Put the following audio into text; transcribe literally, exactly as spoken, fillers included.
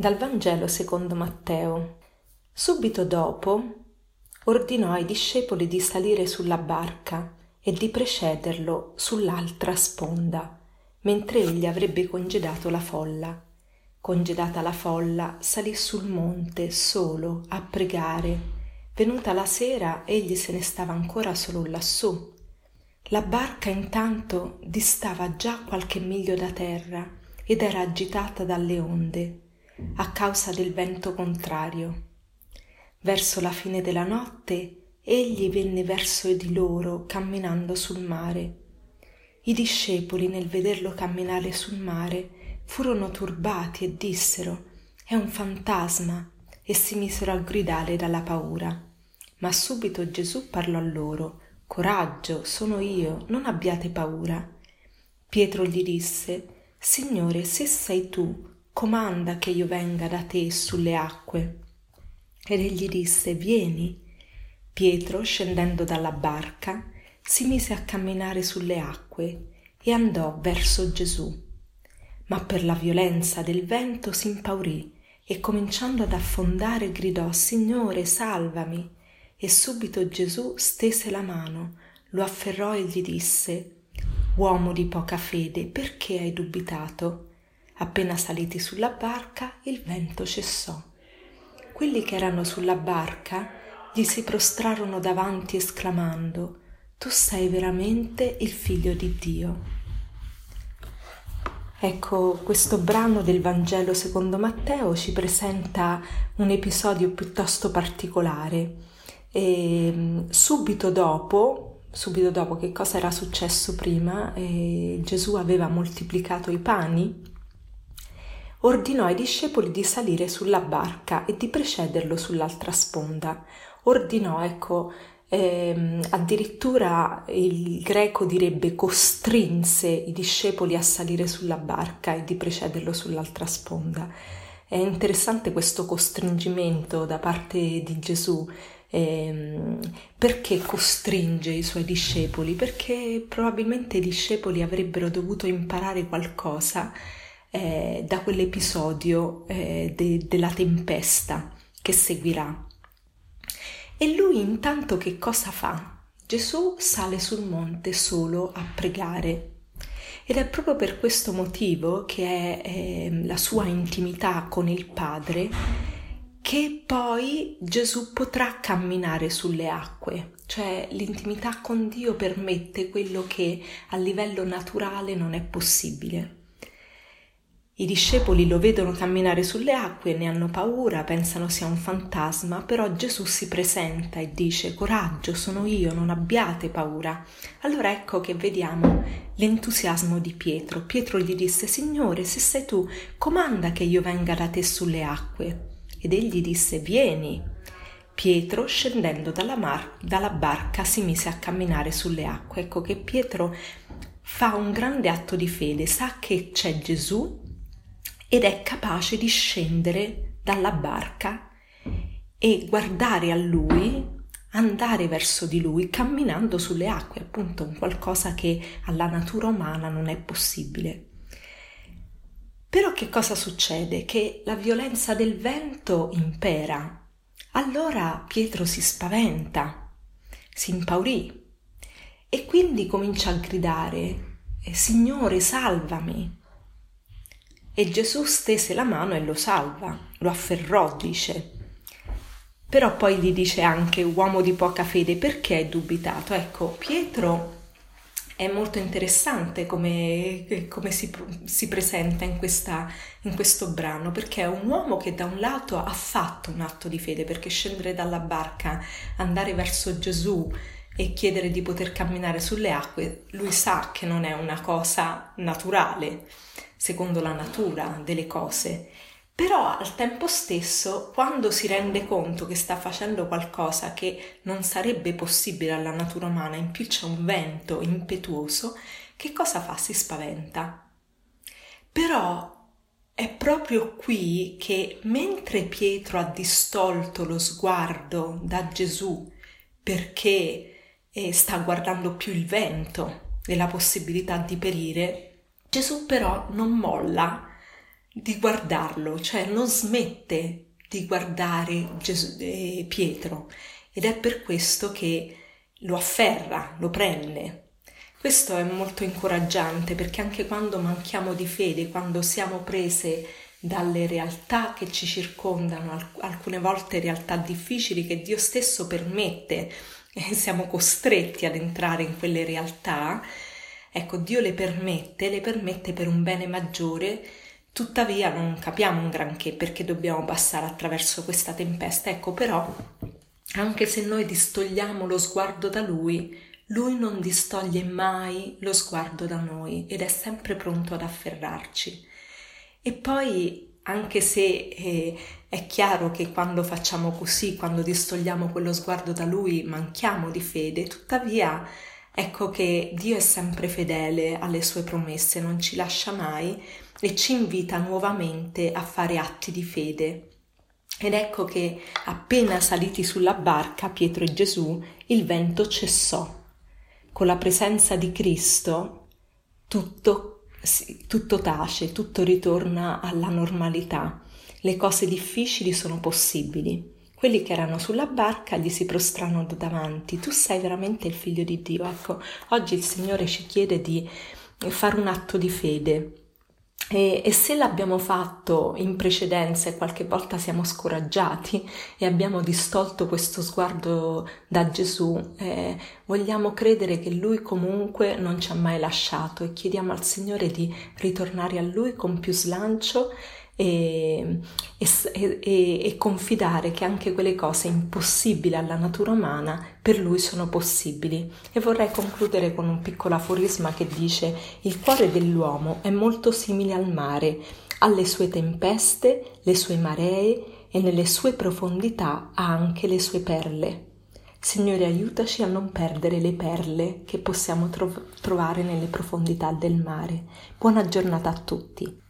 Dal Vangelo secondo Matteo. Subito dopo ordinò ai discepoli di salire sulla barca e di precederlo sull'altra sponda, mentre egli avrebbe congedato la folla. Congedata la folla, salì sul monte solo a pregare. Venuta la sera, egli se ne stava ancora solo lassù. La barca intanto distava già qualche miglio da terra ed era agitata dalle onde, a causa del vento contrario. Verso la fine della notte egli venne verso di loro camminando sul mare. I discepoli, nel vederlo camminare sul mare, furono turbati e dissero: è un fantasma, e si misero a gridare dalla paura. Ma subito Gesù parlò a loro: coraggio, sono io, non abbiate paura. Pietro gli disse: Signore, se sei tu, comanda che io venga da te sulle acque. Ed egli disse: vieni. Pietro, scendendo dalla barca, si mise a camminare sulle acque e andò verso Gesù. Ma per la violenza del vento si impaurì e, cominciando ad affondare, gridò: Signore, salvami. E subito Gesù stese la mano, lo afferrò e gli disse: uomo di poca fede, perché hai dubitato? Appena saliti sulla barca, il vento cessò. Quelli che erano sulla barca gli si prostrarono davanti esclamando: tu sei veramente il figlio di Dio. Ecco, questo brano del Vangelo secondo Matteo ci presenta un episodio piuttosto particolare. E subito dopo subito dopo che cosa era successo prima, eh, Gesù aveva moltiplicato i pani, ordinò ai discepoli di salire sulla barca e di precederlo sull'altra sponda. Ordinò, ecco, ehm, addirittura il greco direbbe costrinse i discepoli a salire sulla barca e di precederlo sull'altra sponda. È interessante questo costringimento da parte di Gesù. Ehm, perché costringe i suoi discepoli? Perché probabilmente i discepoli avrebbero dovuto imparare qualcosa Eh, da quell'episodio eh, de- della tempesta che seguirà. E lui intanto che cosa fa? Gesù sale sul monte solo a pregare, ed è proprio per questo motivo che è eh, la sua intimità con il Padre che poi Gesù potrà camminare sulle acque. Cioè, l'intimità con Dio permette quello che a livello naturale non è possibile. I discepoli lo vedono camminare sulle acque, ne hanno paura, pensano sia un fantasma, però Gesù si presenta e dice: coraggio, sono io, non abbiate paura. Allora ecco che vediamo l'entusiasmo di Pietro. Pietro gli disse: Signore, se sei tu, comanda che io venga da te sulle acque. Ed egli disse: vieni. Pietro, scendendo dalla, mar- dalla barca, si mise a camminare sulle acque. Ecco che Pietro fa un grande atto di fede, sa che c'è Gesù ed è capace di scendere dalla barca e guardare a lui, andare verso di lui camminando sulle acque, appunto un qualcosa che alla natura umana non è possibile. Però che cosa succede? Che la violenza del vento impera. Allora Pietro si spaventa, si impaurì e quindi comincia a gridare: Signore, salvami. E Gesù stese la mano e lo salva, lo afferrò, dice. Però poi gli dice anche: uomo di poca fede, perché hai dubitato? Ecco, Pietro è molto interessante come, come si, si presenta in, questa, in questo brano, perché è un uomo che da un lato ha fatto un atto di fede, perché scendere dalla barca, andare verso Gesù e chiedere di poter camminare sulle acque, lui sa che non è una cosa naturale, secondo la natura delle cose, però al tempo stesso, quando si rende conto che sta facendo qualcosa che non sarebbe possibile alla natura umana, in più c'è un vento impetuoso, che cosa fa? Si spaventa. Però è proprio qui che, mentre Pietro ha distolto lo sguardo da Gesù perché eh, sta guardando più il vento e la possibilità di perire, Gesù però non molla di guardarlo, cioè non smette di guardare Gesù, eh, Pietro, ed è per questo che lo afferra, lo prende. Questo è molto incoraggiante, perché anche quando manchiamo di fede, quando siamo prese dalle realtà che ci circondano, alcune volte realtà difficili che Dio stesso permette, e siamo costretti ad entrare in quelle realtà, ecco, Dio le permette, le permette per un bene maggiore, tuttavia non capiamo un granché perché dobbiamo passare attraverso questa tempesta, ecco, però anche se noi distogliamo lo sguardo da Lui, Lui non distoglie mai lo sguardo da noi ed è sempre pronto ad afferrarci. E poi, anche se eh, è chiaro che quando facciamo così, quando distogliamo quello sguardo da Lui, manchiamo di fede, tuttavia ecco che Dio è sempre fedele alle sue promesse, non ci lascia mai e ci invita nuovamente a fare atti di fede. Ed ecco che appena saliti sulla barca, Pietro e Gesù, il vento cessò. Con la presenza di Cristo tutto, tutto tace, tutto ritorna alla normalità. Le cose difficili sono possibili. Quelli che erano sulla barca gli si prostrano davanti. Tu sei veramente il figlio di Dio. Ecco, oggi il Signore ci chiede di fare un atto di fede. E, e se l'abbiamo fatto in precedenza e qualche volta siamo scoraggiati e abbiamo distolto questo sguardo da Gesù, eh, vogliamo credere che Lui comunque non ci ha mai lasciato e chiediamo al Signore di ritornare a Lui con più slancio e, e, e, e confidare che anche quelle cose impossibili alla natura umana per Lui sono possibili. E vorrei concludere con un piccolo aforisma che dice: il cuore dell'uomo è molto simile al mare, alle sue tempeste, le sue maree e nelle sue profondità ha anche le sue perle. Signore, aiutaci a non perdere le perle che possiamo tro- trovare nelle profondità del mare. Buona giornata a tutti.